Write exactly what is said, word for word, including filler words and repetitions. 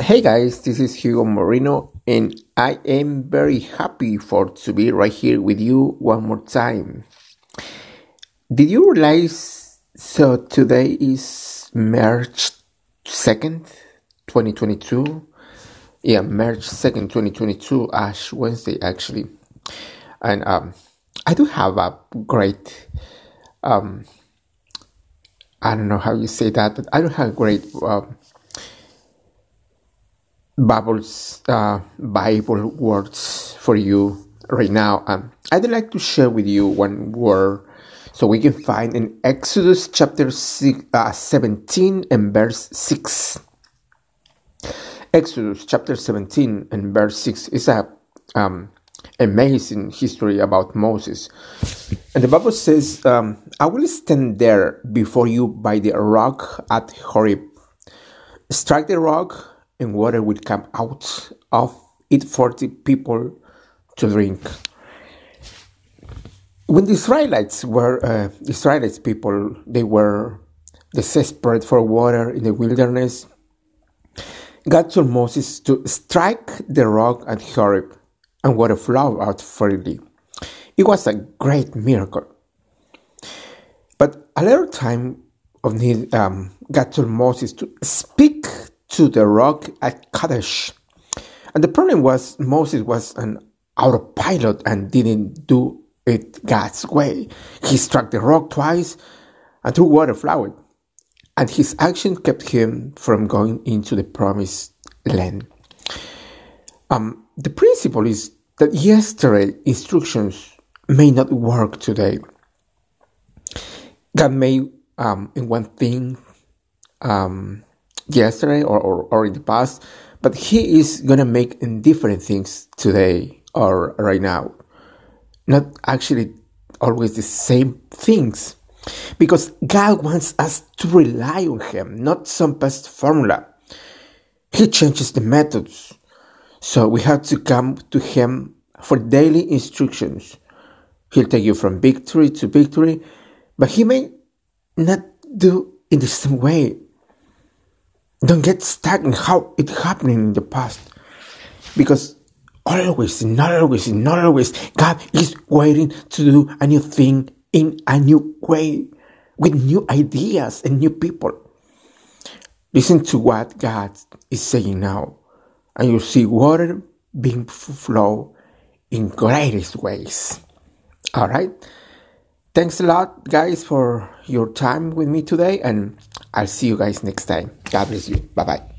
Hey guys, this is Hugo Moreno and I am very happy for to be right here with you one more time. Did you realize so today is March second, twenty twenty-two? Yeah, March second, twenty twenty-two, Ash Wednesday actually. And um I do have a great um I don't know how you say that, but I do have a great um Bible's, uh, Bible words for you right now. Um, I'd like to share with you one word so we can find in Exodus chapter six, uh, seventeen and verse six. Exodus chapter seventeen and verse six is a um, amazing history about Moses. And the Bible says, um, I will stand there before you by the rock at Horeb. Strike the rock, and water will come out of it for the people to drink. When the Israelites were, uh, the Israelites people, they were desperate for water in the wilderness. God told Moses to strike the rock at Horeb, and water flowed out freely. It was a great miracle. But a later time of need, um, God told Moses to speak to the rock at Kadesh. And the problem was Moses was an autopilot and didn't do it God's way. He struck the rock twice and threw water flowed. And his action kept him from going into the promised land. Um, the principle is that yesterday instructions may not work today. God may um, in one thing um, yesterday or, or, or in the past, but he is going to make different things today or right now. Not actually always the same things, because God wants us to rely on him, not some past formula. He changes the methods, so we have to come to him for daily instructions. He'll take you from victory to victory, but he may not do in the same way. Don't get stuck in how it happened in the past, because always, not always, not always, God is waiting to do a new thing in a new way, with new ideas and new people. Listen to what God is saying now, and you see water being flow in greatest ways. All right. Thanks a lot, guys, for your time with me today, and I'll see you guys next time. God bless you. Bye-bye.